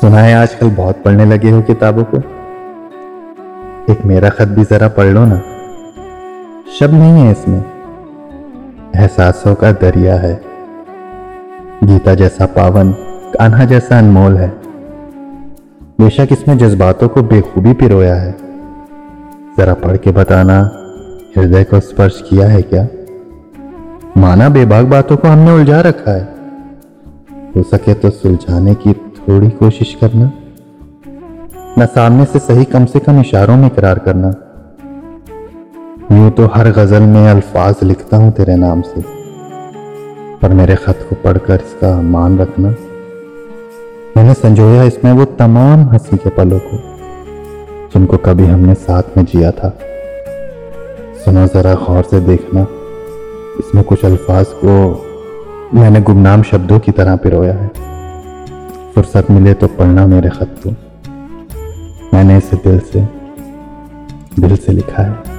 सुना है आजकल बहुत पढ़ने लगे हो किताबों को। एक मेरा खत भी जरा पढ़ लो ना। शब्द नहीं है इसमें, एहसासों का दरिया है। गीता जैसा पावन, कान्हा जैसा अनमोल है। बेशक इसमें जज्बातों को बेखूबी पिरोया है। जरा पढ़ के बताना, हृदय को स्पर्श किया है क्या? माना बेबाक बातों को हमने उलझा रखा है, हो सके तो सुलझाने की थोड़ी कोशिश करना। न सामने से सही, कम से कम इशारों में करार करना। यूं तो हर गजल में अल्फाज लिखता हूं तेरे नाम से, पर मेरे खत को पढ़कर इसका मान रखना। मैंने संजोया इसमें वो तमाम हंसी के पलों को, जिनको कभी हमने साथ में जिया था। सुनो जरा गौर से देखना, इसमें कुछ अल्फाज को मैंने गुमनाम शब्दों की तरह पिरोया है। फुर्सत मिले तो पढ़ना मेरे खत को, मैंने इसे दिल से लिखा है।